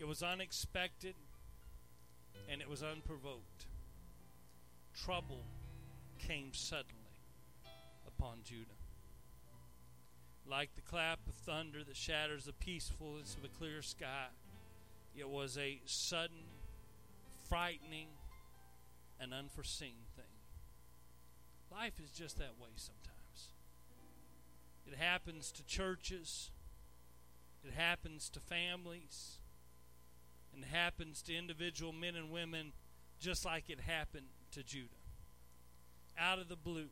It was unexpected, and it was unprovoked. Trouble came suddenly upon Judah. Like the clap of thunder that shatters the peacefulness of a clear sky, it was a sudden, frightening, and unforeseen thing. Life is just that way sometimes. It happens to churches, it happens to families, and it happens to individual men and women, just like it happened to Judah. Out of the blue,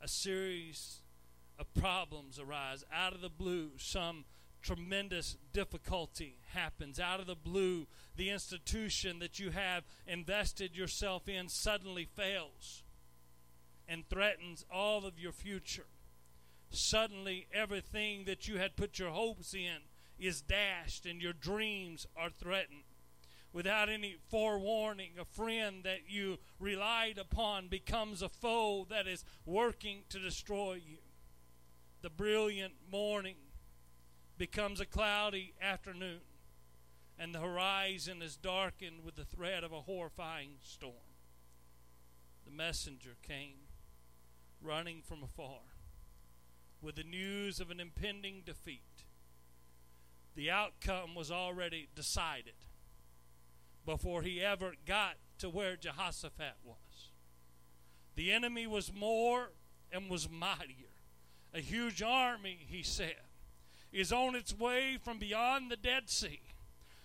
a series of problems arise. Out of the blue, some tremendous difficulty happens. Out of the blue, the institution that you have invested yourself in suddenly fails and threatens all of your future. Suddenly, everything that you had put your hopes in is dashed and your dreams are threatened. Without any forewarning, a friend that you relied upon becomes a foe that is working to destroy you. The brilliant morning becomes a cloudy afternoon, and the horizon is darkened with the threat of a horrifying storm. The messenger came, running from afar, with the news of an impending defeat. The outcome was already decided before he ever got to where Jehoshaphat was. The enemy was more and was mightier. A huge army, he said, is on its way from beyond the Dead Sea.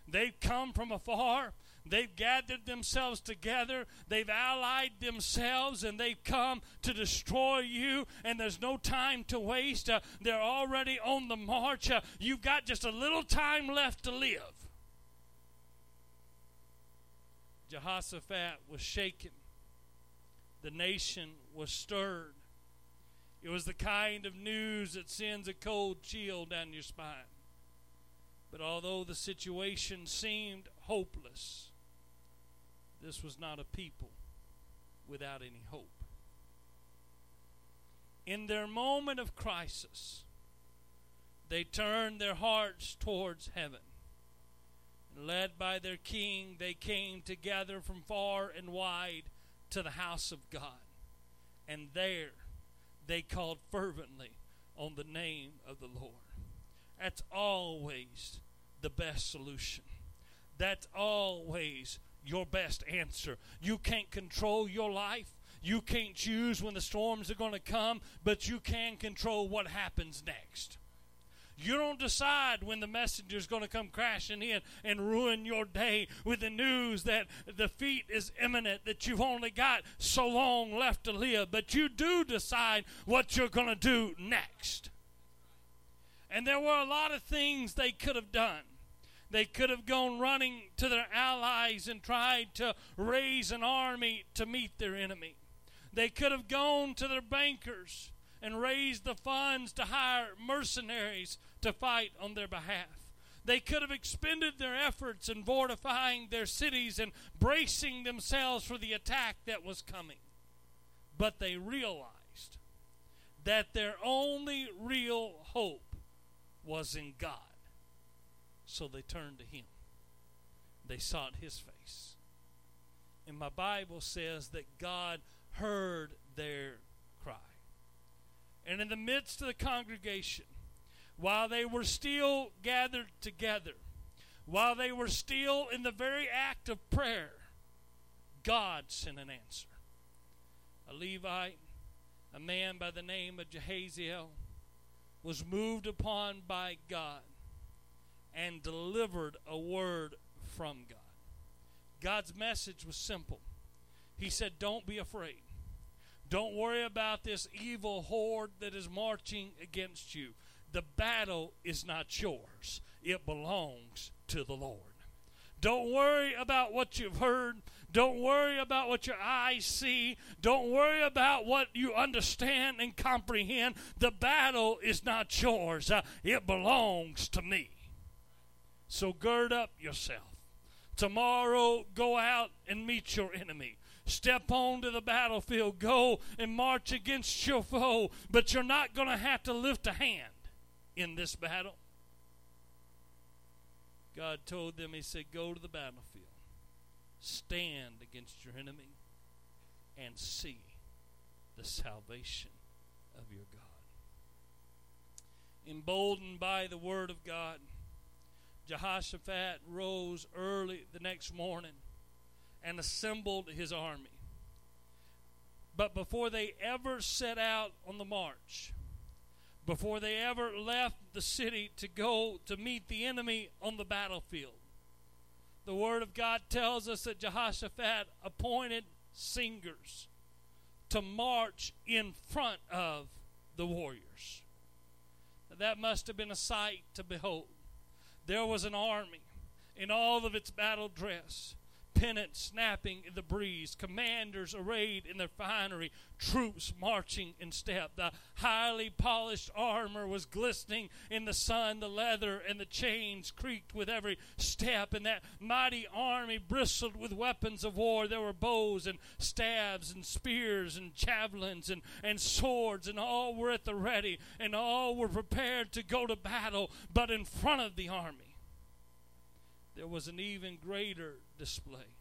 They've come from afar. They've gathered themselves together. They've allied themselves, and they've come to destroy you, and there's no time to waste. They're already on the march. You've got just a little time left to live. Jehoshaphat was shaken. The nation was stirred. It was the kind of news that sends a cold chill down your spine. But although the situation seemed hopeless, this was not a people without any hope. In their moment of crisis, they turned their hearts towards heaven. Led by their king, they came together from far and wide to the house of God. And there they called fervently on the name of the Lord. That's always the best solution. That's always your best answer. You can't control your life. You can't choose when the storms are going to come, but you can control what happens next. You don't decide when the messenger is going to come crashing in and ruin your day with the news that defeat is imminent, that you've only got so long left to live. But you do decide what you're going to do next. And there were a lot of things they could have done. They could have gone running to their allies and tried to raise an army to meet their enemy. They could have gone to their bankers and raised the funds to hire mercenaries to fight on their behalf. They could have expended their efforts in fortifying their cities and bracing themselves for the attack that was coming. But they realized that their only real hope was in God. So they turned to Him. They sought His face. And my Bible says that God heard their cry. And in the midst of the congregation, while they were still gathered together, while they were still in the very act of prayer, God sent an answer. A Levite, a man by the name of Jehaziel, was moved upon by God and delivered a word from God. God's message was simple. He said, "Don't be afraid. Don't worry about this evil horde that is marching against you. The battle is not yours. It belongs to the Lord. Don't worry about what you've heard. Don't worry about what your eyes see. Don't worry about what you understand and comprehend. The battle is not yours. It belongs to me. So gird up yourself. Tomorrow, go out and meet your enemy. Step onto the battlefield. Go and march against your foe. But you're not going to have to lift a hand in this battle." God told them, he said, go to the battlefield, stand against your enemy, and see the salvation of your God. Emboldened by the word of God, Jehoshaphat rose early the next morning and assembled his army. But before they ever set out on the march, before they ever left the city to go to meet the enemy on the battlefield, the word of God tells us that Jehoshaphat appointed singers to march in front of the warriors. That must have been a sight to behold. There was an army in all of its battle dress, pennants snapping in the breeze, commanders arrayed in their finery, troops marching in step. The highly polished armor was glistening in the sun. The leather and the chains creaked with every step, and that mighty army bristled with weapons of war. There were bows and staves and spears and javelins and swords, and all were at the ready, and all were prepared to go to battle. But in front of the army, there was an even greater display.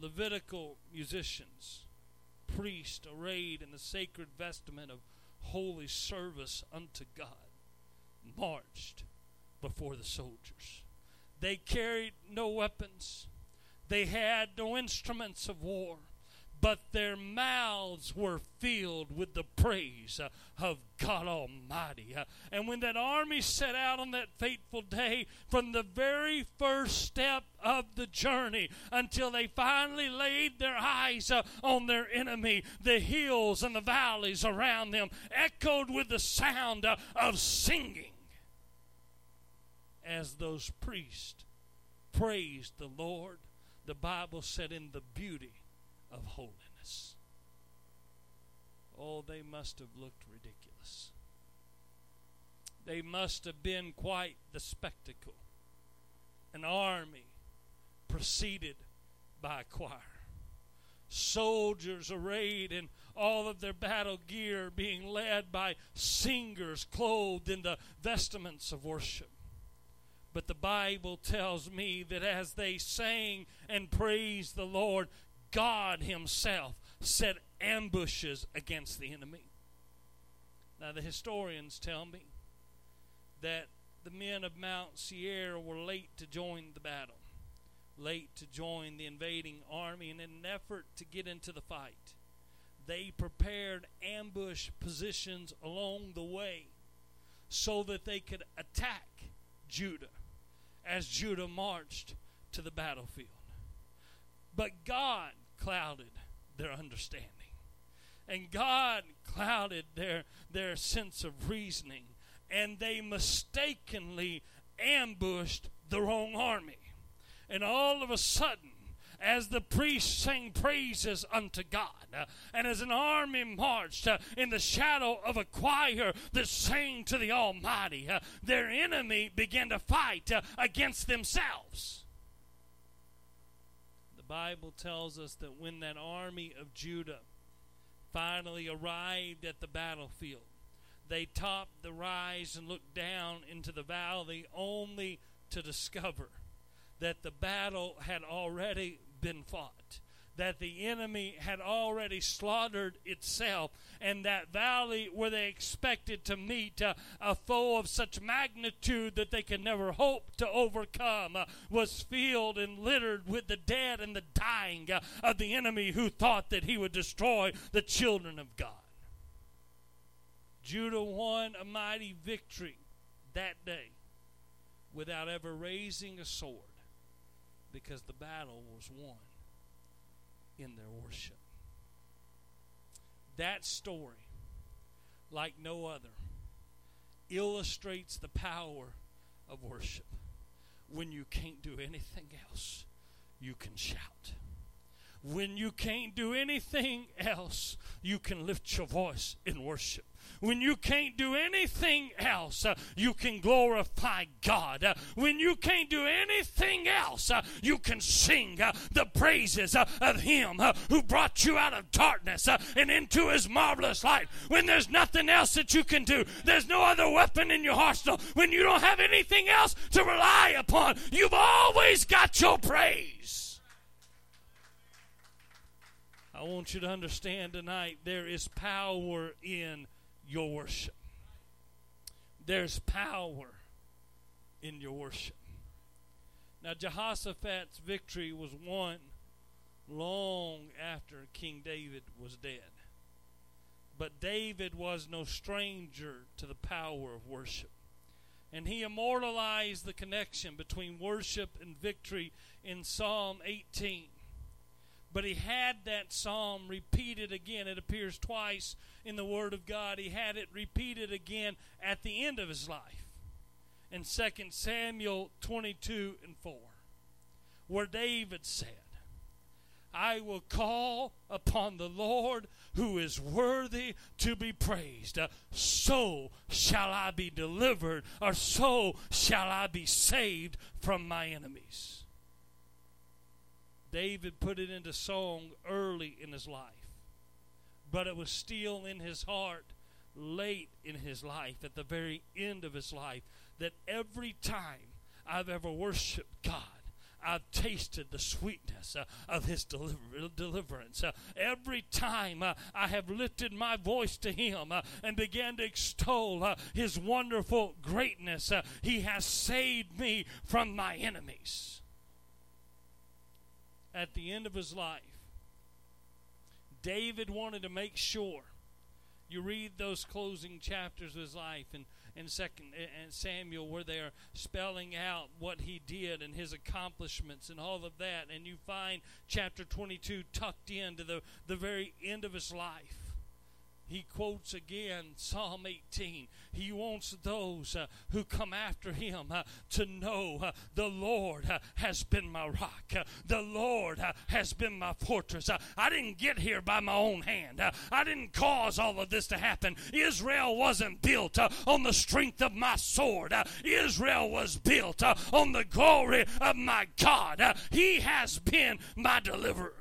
Levitical musicians, priests arrayed in the sacred vestment of holy service unto God, marched before the soldiers. They carried no weapons. They had no instruments of war, but their mouths were filled with the praise of God Almighty. And when that army set out on that fateful day, from the very first step of the journey until they finally laid their eyes on their enemy, the hills and the valleys around them echoed with the sound of singing as those priests praised the Lord. The Bible said, in the beauty of holiness. Oh, they must have looked ridiculous. They must have been quite the spectacle. An army preceded by a choir. Soldiers arrayed in all of their battle gear being led by singers clothed in the vestments of worship. But the Bible tells me that as they sang and praised the Lord, God himself set ambushes against the enemy. Now, the historians tell me that the men of Mount Seir were late to join the battle, late to join the invading army, and in an effort to get into the fight, they prepared ambush positions along the way so that they could attack Judah as Judah marched to the battlefield. But God clouded their understanding. And God clouded their sense of reasoning. And they mistakenly ambushed the wrong army. And all of a sudden, as the priests sang praises unto God, and as an army marched in the shadow of a choir that sang to the Almighty, their enemy began to fight against themselves. Bible tells us that when that army of Judah finally arrived at the battlefield, they topped the rise and looked down into the valley only to discover that the battle had already been fought, that the enemy had already slaughtered itself, and that valley where they expected to meet a foe of such magnitude that they could never hope to overcome was filled and littered with the dead and the dying of the enemy who thought that he would destroy the children of God. Judah won a mighty victory that day without ever raising a sword, because the battle was won in their worship. That story, like no other, illustrates the power of worship. When you can't do anything else, you can shout. When you can't do anything else, you can lift your voice in worship. When you can't do anything else, you can glorify God. When you can't do anything else, you can sing the praises of Him who brought you out of darkness and into His marvelous light. When there's nothing else that you can do, there's no other weapon in your arsenal, when you don't have anything else to rely upon, you've always got your praise. I want you to understand tonight, there is power in your worship. There's power in your worship. Now, Jehoshaphat's victory was won long after King David was dead. But David was no stranger to the power of worship. And he immortalized the connection between worship and victory in Psalm 18. But he had that psalm repeated again. It appears twice in the Word of God. He had it repeated again at the end of his life in 2 Samuel 22:4, where David said, I will call upon the Lord who is worthy to be praised. So shall I be delivered, or so shall I be saved from my enemies. David put it into song early in his life, but it was still in his heart late in his life, at the very end of his life, that every time I've ever worshiped God, I've tasted the sweetness of His deliverance. Every time I have lifted my voice to Him and began to extol His wonderful greatness, He has saved me from my enemies. At the end of his life, David wanted to make sure. You read those closing chapters of his life in 2 Samuel, where they are spelling out what he did and his accomplishments and all of that. And you find chapter 22 tucked into the very end of his life. He quotes again Psalm 18. He wants those who come after him to know the Lord has been my rock. The Lord has been my fortress. I didn't get here by my own hand. I didn't cause all of this to happen. Israel wasn't built on the strength of my sword. Israel was built on the glory of my God. He has been my deliverer.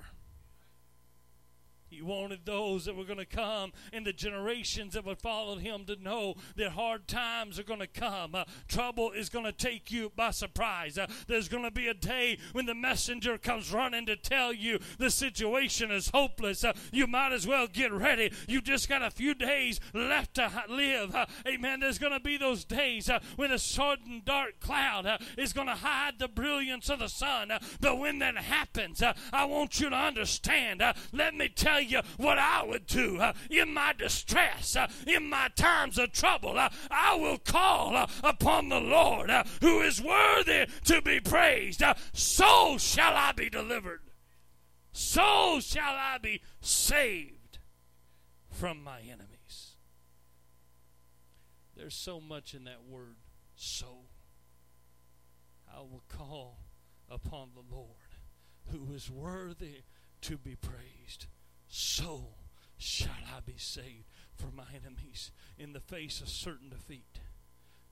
He wanted those that were going to come and the generations that would follow him to know that hard times are going to come. Trouble is going to take you by surprise. There's going to be a day when the messenger comes running to tell you the situation is hopeless. You might as well get ready. You just got a few days left to live. Amen. There's going to be those days when a sudden dark cloud is going to hide the brilliance of the sun. But when that happens, I want you to understand. Let me tell you what I would do in my distress, in my times of trouble. I will call upon the Lord who is worthy to be praised. So shall I be delivered. So shall I be saved from my enemies. There's so much in that word, so. I will call upon the Lord who is worthy to be praised. So shall I be saved from my enemies in the face of certain defeat.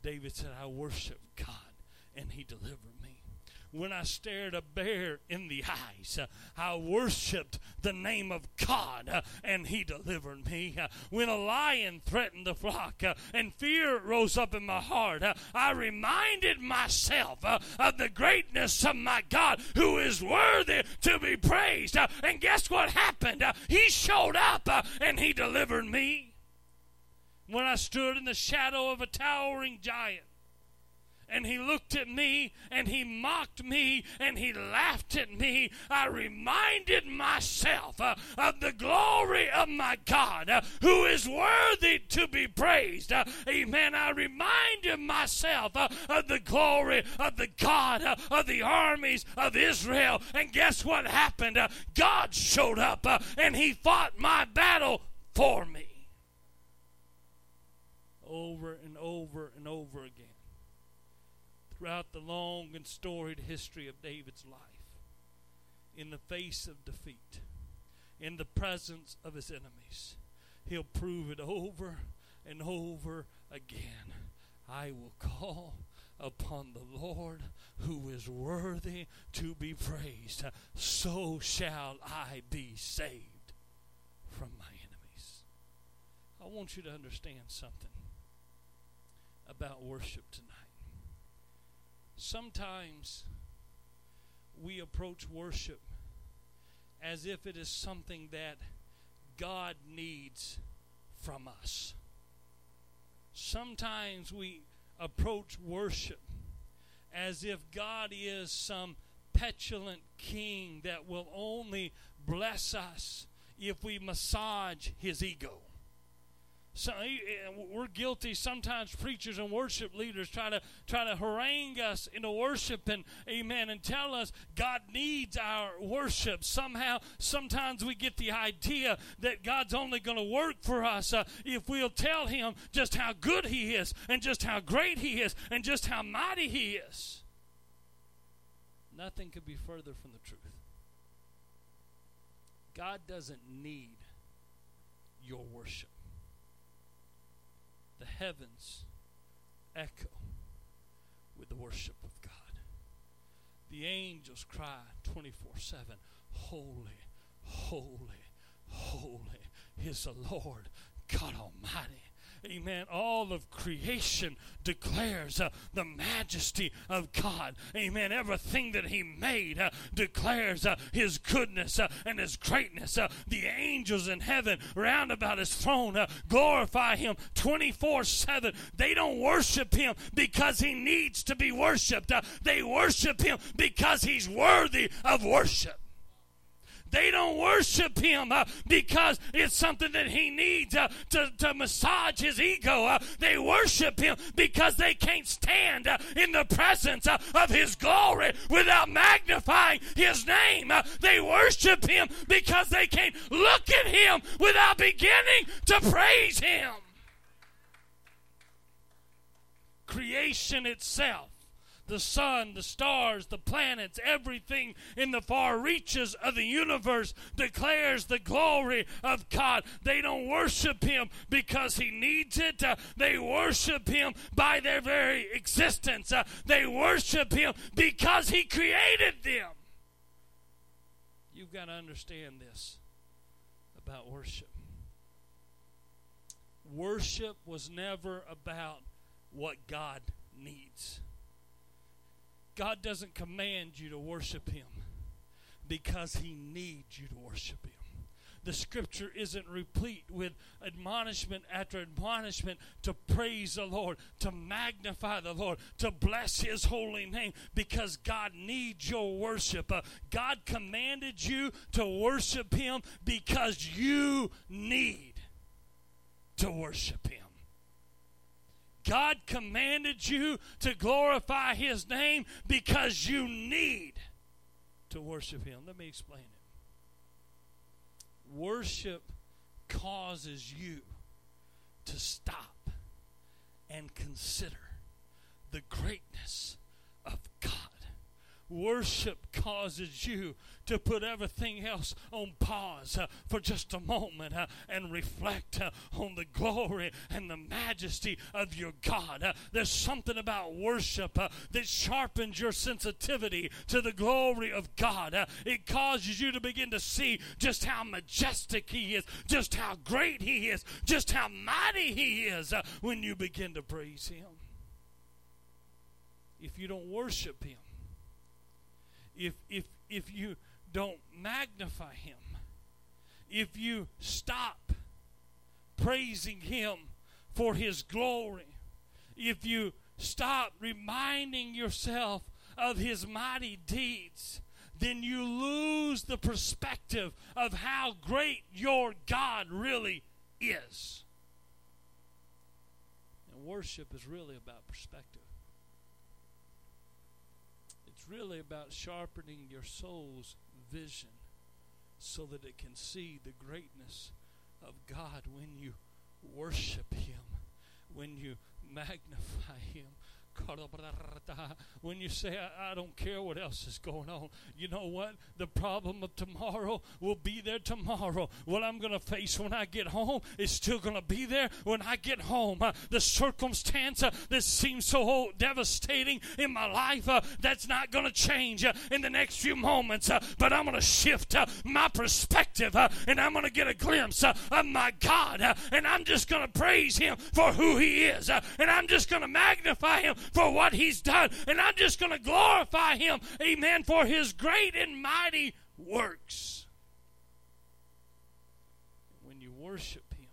David said, I worshiped God, and He delivered me. When I stared a bear in the eyes, I worshiped the name of God, and He delivered me. When a lion threatened the flock, and fear rose up in my heart, I reminded myself of the greatness of my God, who is worthy to be praised. And guess what happened? He showed up, and He delivered me. When I stood in the shadow of a towering giant, and he looked at me, and he mocked me, and he laughed at me, I reminded myself of the glory of my God, who is worthy to be praised. Amen. I reminded myself of the glory of the God of the armies of Israel. And guess what happened? God showed up, and he fought my battle for me. Over and over and over again. Throughout the long and storied history of David's life, in the face of defeat, in the presence of his enemies, he'll prove it over and over again. I will call upon the Lord who is worthy to be praised. So shall I be saved from my enemies. I want you to understand something about worship tonight. Sometimes we approach worship as if it is something that God needs from us. Sometimes we approach worship as if God is some petulant king that will only bless us if we massage his ego. So we're guilty. Sometimes preachers and worship leaders try to harangue us into worship and amen, and tell us God needs our worship. Somehow, sometimes we get the idea that God's only going to work for us if we'll tell him just how good he is, and just how great he is, and just how mighty he is. Nothing could be further from the truth. God doesn't need your worship. The heavens echo with the worship of God. The angels cry 24/7, holy, holy, holy is the Lord God Almighty. Amen. All of creation declares the majesty of God. Amen. Everything that he made declares his goodness and his greatness. The angels in heaven round about his throne glorify him 24/7. They don't worship him because he needs to be worshiped. They worship him because he's worthy of worship. They don't worship him because it's something that he needs to massage his ego. They worship him because they can't stand in the presence of his glory without magnifying his name. They worship him because they can't look at him without beginning to praise him. Creation itself, the sun, the stars, the planets, everything in the far reaches of the universe declares the glory of God. They don't worship him because he needs it. They worship him by their very existence. They worship him because he created them. You've got to understand this about worship. Worship was never about what God needs. God doesn't command you to worship him because he needs you to worship him. The scripture isn't replete with admonishment after admonishment to praise the Lord, to magnify the Lord, to bless his holy name, because God needs your worship. God commanded you to worship him because you need to worship him. God commanded you to glorify his name because you need to worship him. Let me explain it. Worship causes you to stop and consider the greatness of God. Worship causes you to put everything else on pause for just a moment and reflect on the glory and the majesty of your God. There's something about worship that sharpens your sensitivity to the glory of God. It causes you to begin to see just how majestic he is, just how great he is, just how mighty he is when you begin to praise him. If you don't worship him, if you don't magnify him, if you stop praising him for his glory, if you stop reminding yourself of his mighty deeds, then you lose the perspective of how great your God really is. And worship is really about perspective. Really about sharpening your soul's vision so that it can see the greatness of God when you worship him, when you magnify him, when you say, I don't care what else is going on, you know what? The problem of tomorrow will be there tomorrow. What I'm going to face when I get home is still going to be there when I get home. The circumstance that seems so devastating in my life, that's not going to change in the next few moments. But I'm going to shift my perspective, and I'm going to get a glimpse of my God. And I'm just going to praise him for who he is. And I'm just going to magnify him for what he's done. And I'm just going to glorify him, amen, for his great and mighty works. When you worship him,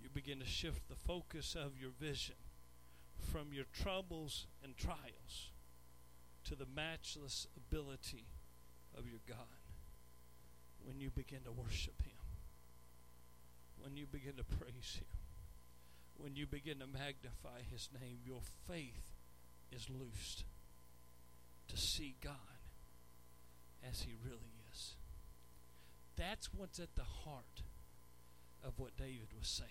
you begin to shift the focus of your vision from your troubles and trials to the matchless ability of your God. When you begin to worship him, when you begin to praise him, when you begin to magnify his name, your faith is loosed to see God as he really is. That's what's at the heart of what David was saying.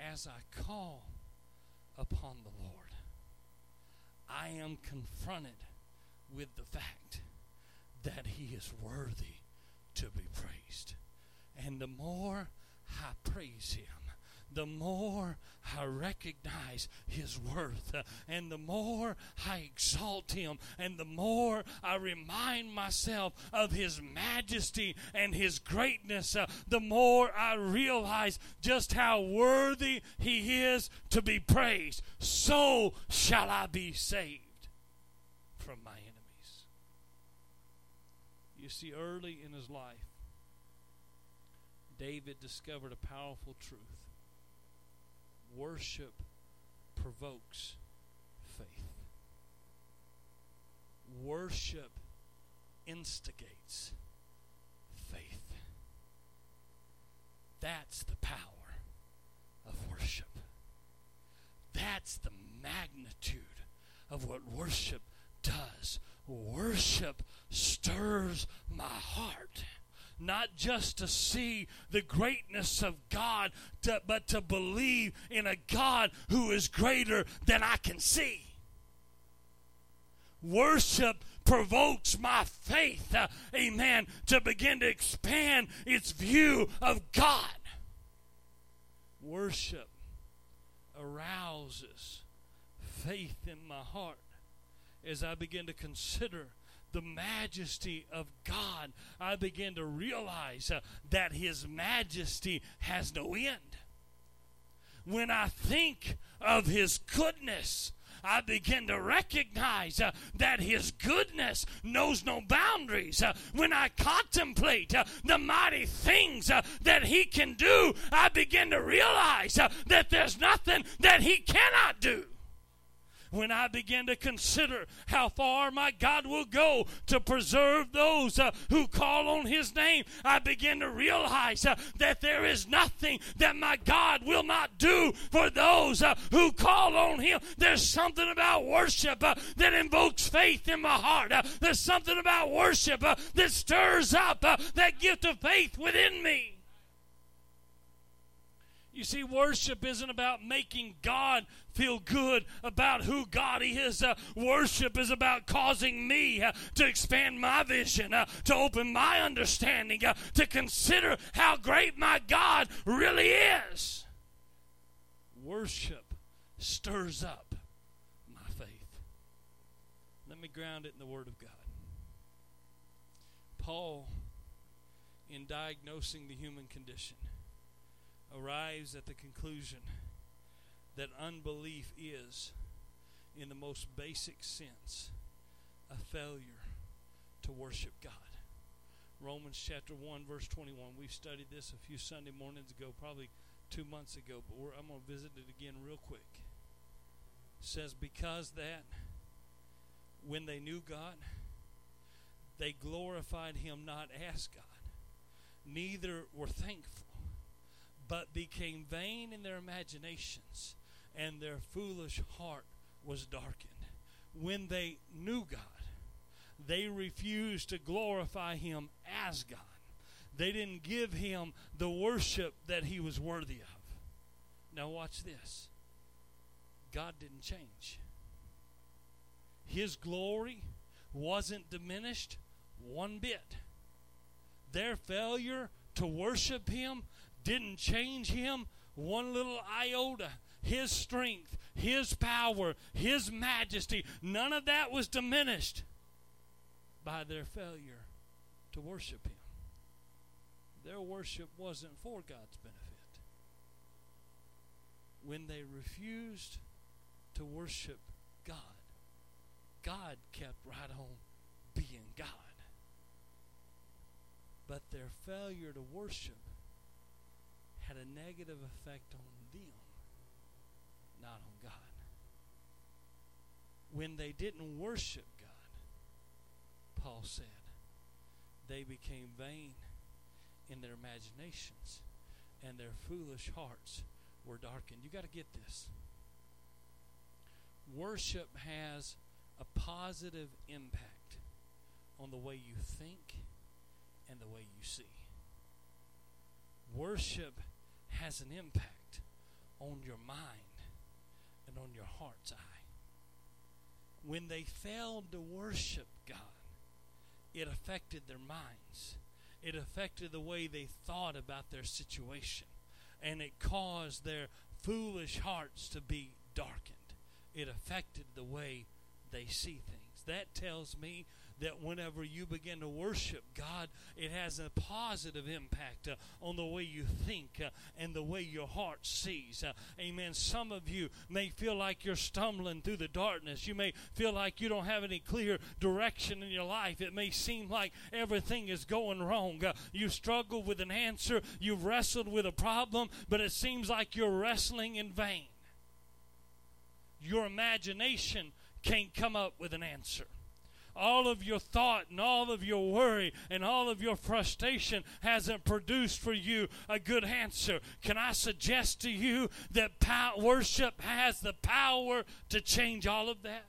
As I call upon the Lord, I am confronted with the fact that he is worthy to be praised. And the more I praise him, the more I recognize his worth, and the more I exalt him, and the more I remind myself of his majesty and his greatness, the more I realize just how worthy he is to be praised. So shall I be saved from my enemies. You see, early in his life, David discovered a powerful truth. Worship provokes faith. Worship instigates faith. That's the power of worship. That's the magnitude of what worship does. Worship stirs my heart. Not just to see the greatness of God, but to believe in a God who is greater than I can see. Worship provokes my faith, amen, to begin to expand its view of God. Worship arouses faith in my heart as I begin to consider the majesty of God. I begin to realize that his majesty has no end. When I think of his goodness, I begin to recognize that his goodness knows no boundaries. When I contemplate the mighty things that he can do, I begin to realize that there's nothing that he cannot do. When I begin to consider how far my God will go to preserve those who call on his name, I begin to realize that there is nothing that my God will not do for those who call on him. There's something about worship that invokes faith in my heart. There's something about worship that stirs up that gift of faith within me. You see, worship isn't about making God feel good about who God is. Worship is about causing me to expand my vision, to open my understanding, to consider how great my God really is. Worship stirs up my faith. Let me ground it in the Word of God. Paul, in diagnosing the human condition, arrives at the conclusion that unbelief is, in the most basic sense, a failure to worship God. Romans chapter 1, verse 21. We've studied this a few Sunday mornings ago, probably 2 months ago, but I'm going to visit it again real quick. It says, because that, when they knew God, they glorified him not as God, neither were thankful, but became vain in their imaginations, and their foolish heart was darkened. When they knew God, they refused to glorify him as God. They didn't give him the worship that he was worthy of. Now watch this. God didn't change. His glory wasn't diminished one bit. Their failure to worship him didn't change him one little iota. His strength, his power, his majesty, none of that was diminished by their failure to worship him. Their worship wasn't for God's benefit. When they refused to worship God, God kept right on being God. But their failure to worship had a negative effect on them, not on God. When they didn't worship God, Paul said, they became vain in their imaginations, and their foolish hearts were darkened. You got to get this. Worship has a positive impact on the way you think and the way you see. Worship has an impact on your mind and on your heart's eye. When they failed to worship God, it affected their minds. It affected the way they thought about their situation. And it caused their foolish hearts to be darkened. It affected the way they see things. That tells me that whenever you begin to worship God, it has a positive impact on the way you think and the way your heart sees. Amen. Some of you may feel like you're stumbling through the darkness. You may feel like you don't have any clear direction in your life. It may seem like everything is going wrong. You struggle with an answer. You've wrestled with a problem, but it seems like you're wrestling in vain. Your imagination can't come up with an answer. All of your thought and all of your worry and all of your frustration hasn't produced for you a good answer. Can I suggest to you that worship has the power to change all of that?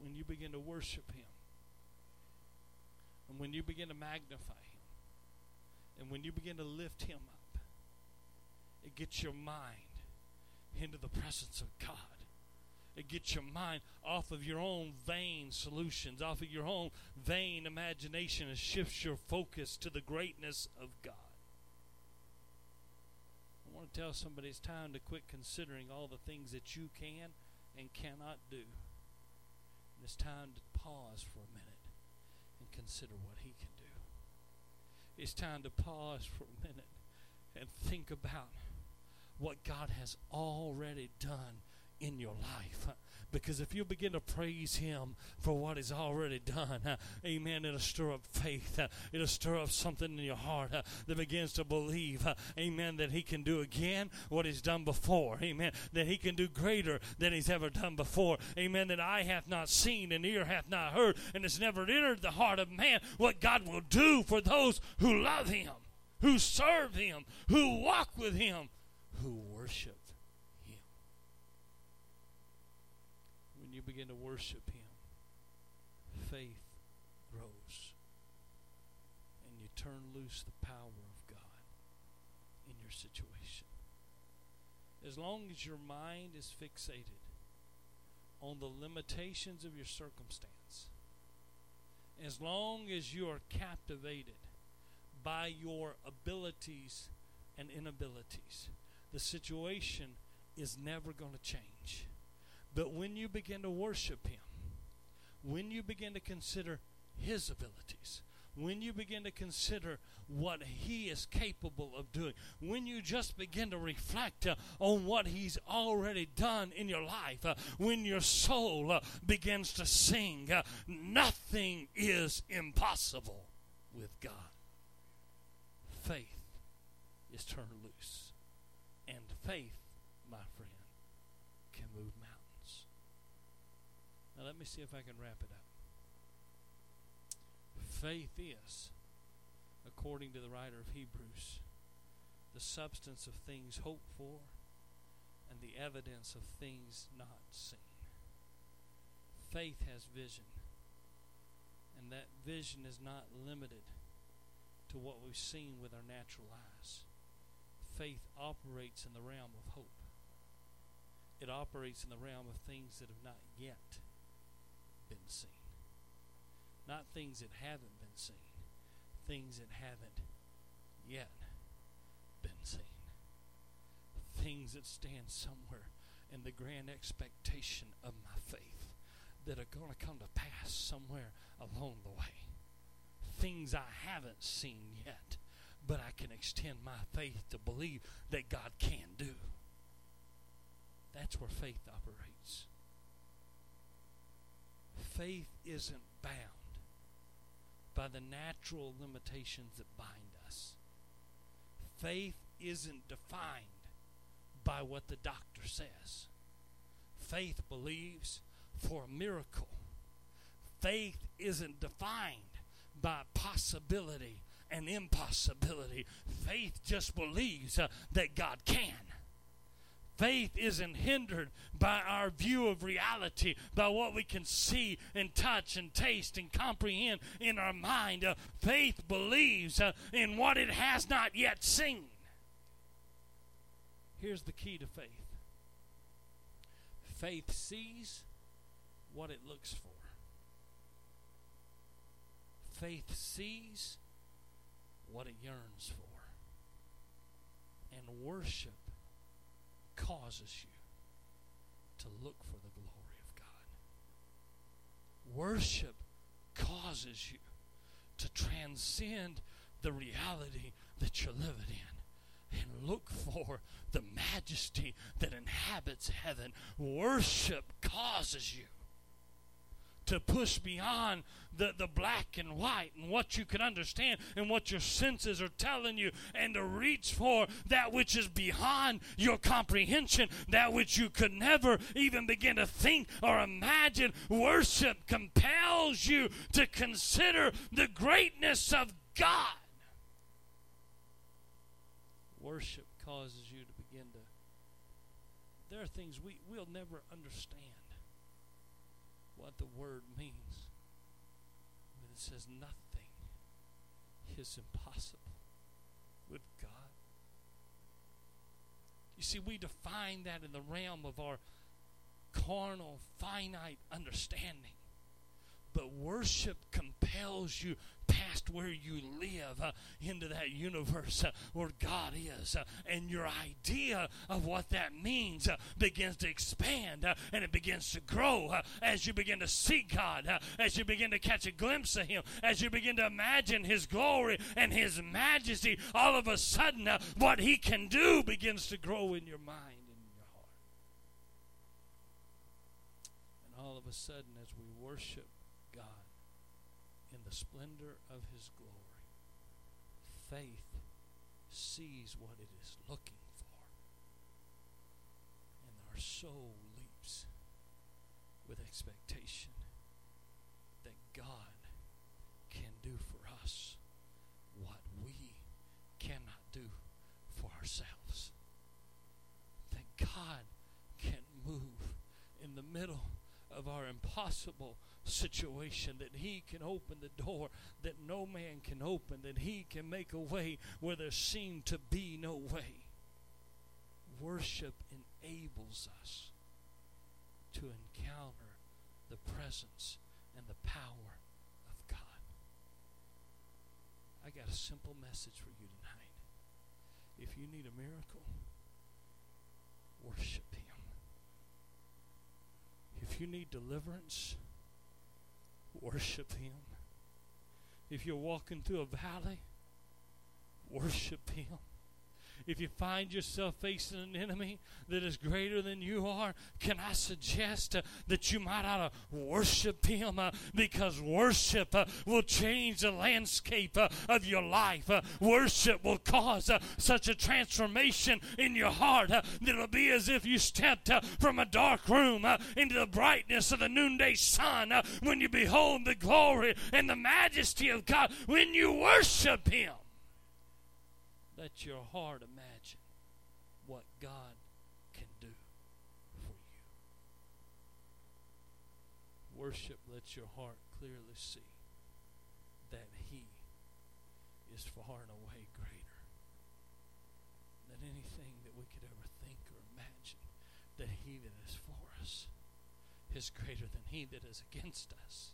When you begin to worship him, and when you begin to magnify him, and when you begin to lift him up, it gets your mind into the presence of God. It gets your mind off of your own vain solutions, off of your own vain imagination, and shifts your focus to the greatness of God. I want to tell somebody it's time to quit considering all the things that you can and cannot do. And it's time to pause for a minute and consider what he can do. It's time to pause for a minute and think about what God has already done in your life. Because if you begin to praise him for what he's already done, amen, it'll stir up faith. It'll stir up something in your heart that begins to believe, amen, that he can do again what he's done before. Amen, that he can do greater than he's ever done before. Amen, that eye hath not seen and ear hath not heard, and it's never entered the heart of man what God will do for those who love him, who serve him, who walk with him, who worship. You begin to worship him, faith grows, and you turn loose the power of God in your situation. As long as your mind is fixated on the limitations of your circumstance, as long as you are captivated by your abilities and inabilities, the situation is never going to change. But when you begin to worship him, when you begin to consider his abilities, when you begin to consider what he is capable of doing, when you just begin to reflect on what he's already done in your life, when your soul begins to sing, nothing is impossible with God. Faith is turned loose. And faith, my friend, can move mountains. Now let me see if I can wrap it up. Faith is, according to the writer of Hebrews, the substance of things hoped for and the evidence of things not seen. Faith has vision, and that vision is not limited to what we've seen with our natural eyes. Faith operates in the realm of hope. it operates in the realm of things that have not yet been seen. Not things that haven't been seen. Things that haven't yet been seen. Things that stand somewhere in the grand expectation of my faith that are going to come to pass somewhere along the way. Things I haven't seen yet, but I can extend my faith to believe that God can do. That's where faith operates. Faith isn't bound by the natural limitations that bind us. Faith isn't defined by what the doctor says. Faith believes for a miracle. Faith isn't defined by possibility and impossibility. Faith just believes that God can. Faith isn't hindered by our view of reality, by what we can see and touch and taste and comprehend in our mind. Faith believes in what it has not yet seen. Here's the key to faith. Faith sees what it looks for. Faith sees what it yearns for. And worship causes you to look for the glory of God. Worship causes you to transcend the reality that you're living in and look for the majesty that inhabits heaven. Worship causes you to push beyond the black and white and what you can understand and what your senses are telling you, and to reach for that which is beyond your comprehension, that which you could never even begin to think or imagine. Worship compels you to consider the greatness of God. Worship causes you to begin to... There are things we'll never understand what the word means when it says nothing is impossible with God. You see, we define that in the realm of our carnal, finite understanding. But worship compels you past where you live into that universe where God is. And your idea of what that means begins to expand and it begins to grow as you begin to see God, as you begin to catch a glimpse of Him, as you begin to imagine His glory and His majesty. All of a sudden, what He can do begins to grow in your mind and in your heart. And all of a sudden, as we worship God in the splendor of His glory, faith sees what it is looking for, and our soul leaps with expectation that God can do for us what we cannot do for ourselves, that God can move in the middle of our impossible situation, that He can open the door that no man can open, that He can make a way where there seemed to be no way. Worship enables us to encounter the presence and the power of God. I got a simple message for you tonight. If you need a miracle, worship Him. If you need deliverance, worship Him. If you're walking through a valley, worship Him. If you find yourself facing an enemy that is greater than you are, can I suggest that you might ought to worship Him, because worship will change the landscape of your life. Worship will cause such a transformation in your heart that it'll be as if you stepped from a dark room into the brightness of the noonday sun when you behold the glory and the majesty of God. When you worship Him, let your heart imagine what God can do for you. Worship lets your heart clearly see that He is far and away greater than anything that we could ever think or imagine, that He he that is for us is greater than he that is against us.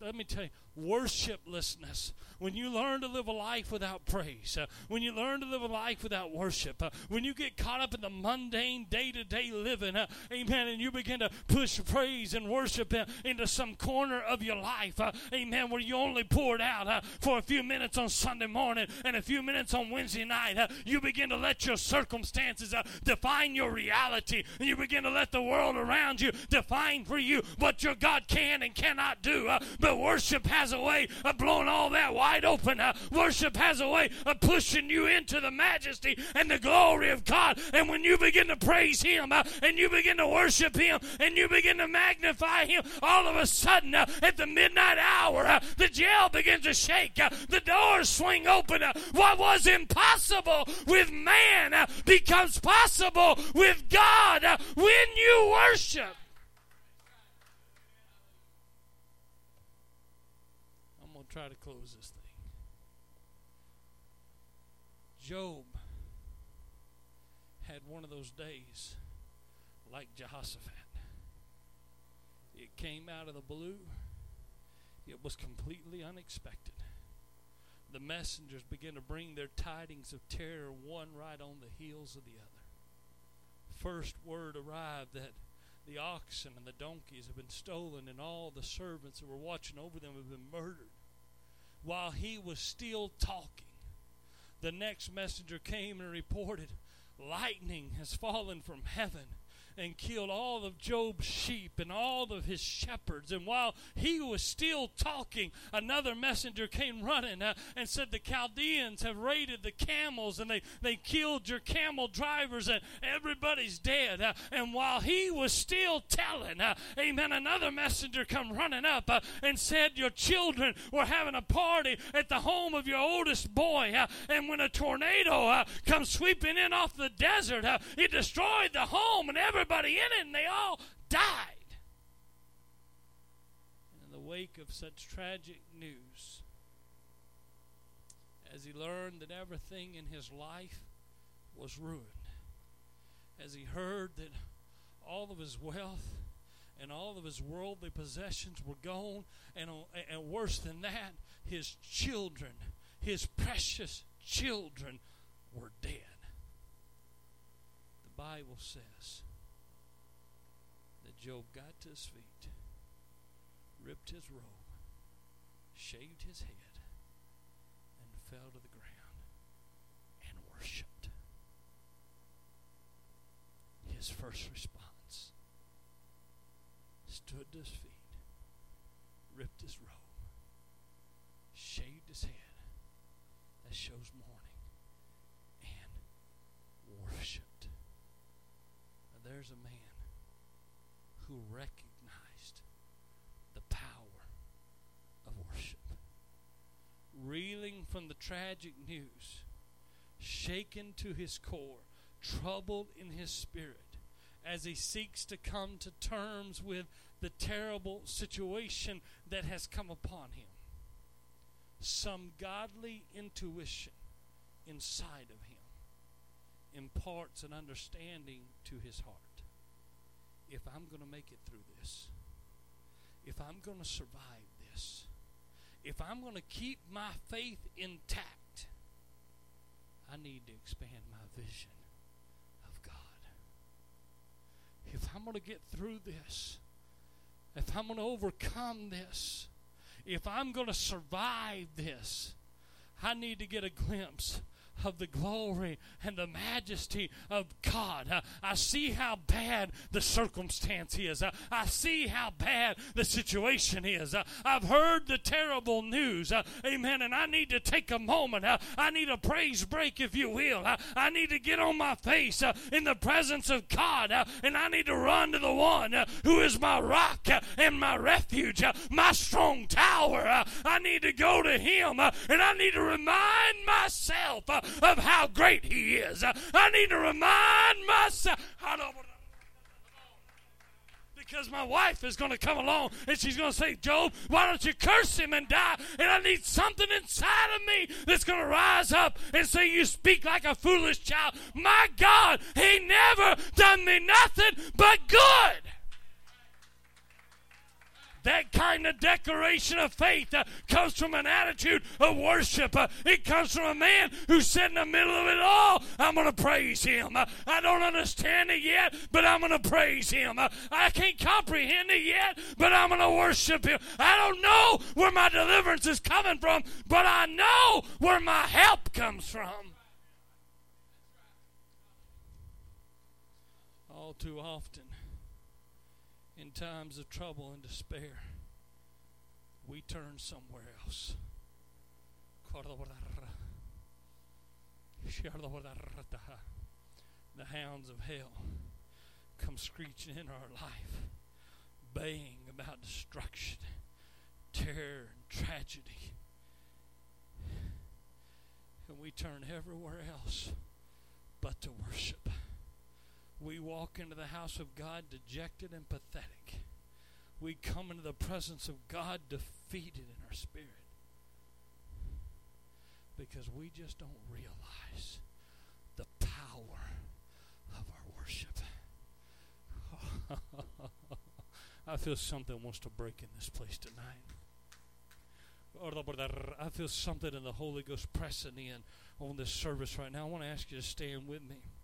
Let me tell you, worshiplessness. When you learn to live a life without praise, when you learn to live a life without worship, when you get caught up in the mundane day-to-day living, amen, and you begin to push praise and worship into some corner of your life, amen, where you only pour it out for a few minutes on Sunday morning and a few minutes on Wednesday night, you begin to let your circumstances define your reality, and you begin to let the world around you define for you what your God can and cannot do. But worship has a way of blowing all that wide open. Worship has a way of pushing you into the majesty and the glory of God. And when you begin to praise him and you begin to worship him and you begin to magnify him, all of a sudden at the midnight hour, the jail begins to shake. The doors swing open. What was impossible with man becomes possible with God when you worship. Try to close this thing. Job had one of those days like Jehoshaphat. It came out of the blue. It was completely unexpected. The messengers began to bring their tidings of terror, one right on the heels of the other. First word arrived that the oxen and the donkeys had been stolen and all the servants that were watching over them had been murdered. While he was still talking, the next messenger came and reported, lightning has fallen from heaven and killed all of Job's sheep and all of his shepherds. And while he was still talking, another messenger came running and said, the Chaldeans have raided the camels and they killed your camel drivers and everybody's dead. And while he was still telling, amen, another messenger come running up and said, your children were having a party at the home of your oldest boy. And when a tornado comes sweeping in off the desert, it destroyed the home and everybody in it, and they all died. In the wake of such tragic news, as he learned that everything in his life was ruined, as he heard that all of his wealth and all of his worldly possessions were gone, and worse than that, his children, his precious children, were dead. The Bible says Job got to his feet, ripped his robe, shaved his head, and fell to the ground and worshipped. His first response, stood to his feet, ripped his robe, shaved his head, that shows mourning, and worshipped. Now there's a man who recognized the power of worship. Reeling from the tragic news, shaken to his core, troubled in his spirit, as he seeks to come to terms with the terrible situation that has come upon him, some godly intuition inside of him imparts an understanding to his heart. If I'm going to make it through this, if I'm going to survive this, if I'm going to keep my faith intact, I need to expand my vision of God. If I'm going to get through this, if I'm going to overcome this, if I'm going to survive this, I need to get a glimpse of the glory and the majesty of God. I see how bad the circumstance is. I see how bad the situation is. I've heard the terrible news. Amen. And I need to take a moment. I need a praise break, if you will. I need to get on my face in the presence of God. And I need to run to the one who is my rock and my refuge, my strong tower. I need to go to him. And I need to remind myself of how great he is. I need to remind myself. The because my wife is going to come along and she's going to say, Job, why don't you curse him and die? And I need something inside of me that's going to rise up and say, you speak like a foolish child. My God, he never done me nothing but good. That kind of declaration of faith comes from an attitude of worship. It comes from a man who said in the middle of it all, I'm going to praise him. I don't understand it yet, but I'm going to praise him. I can't comprehend it yet, but I'm going to worship him. I don't know where my deliverance is coming from, but I know where my help comes from. All too often, in times of trouble and despair, we turn somewhere else. The hounds of hell come screeching in our life, baying about destruction, terror, and tragedy. And we turn everywhere else but to worship. We walk into the house of God dejected and pathetic. We come into the presence of God defeated in our spirit, because we just don't realize the power of our worship. Oh, I feel something wants to break in this place tonight. I feel something in the Holy Ghost pressing in on this service right now. I want to ask you to stand with me.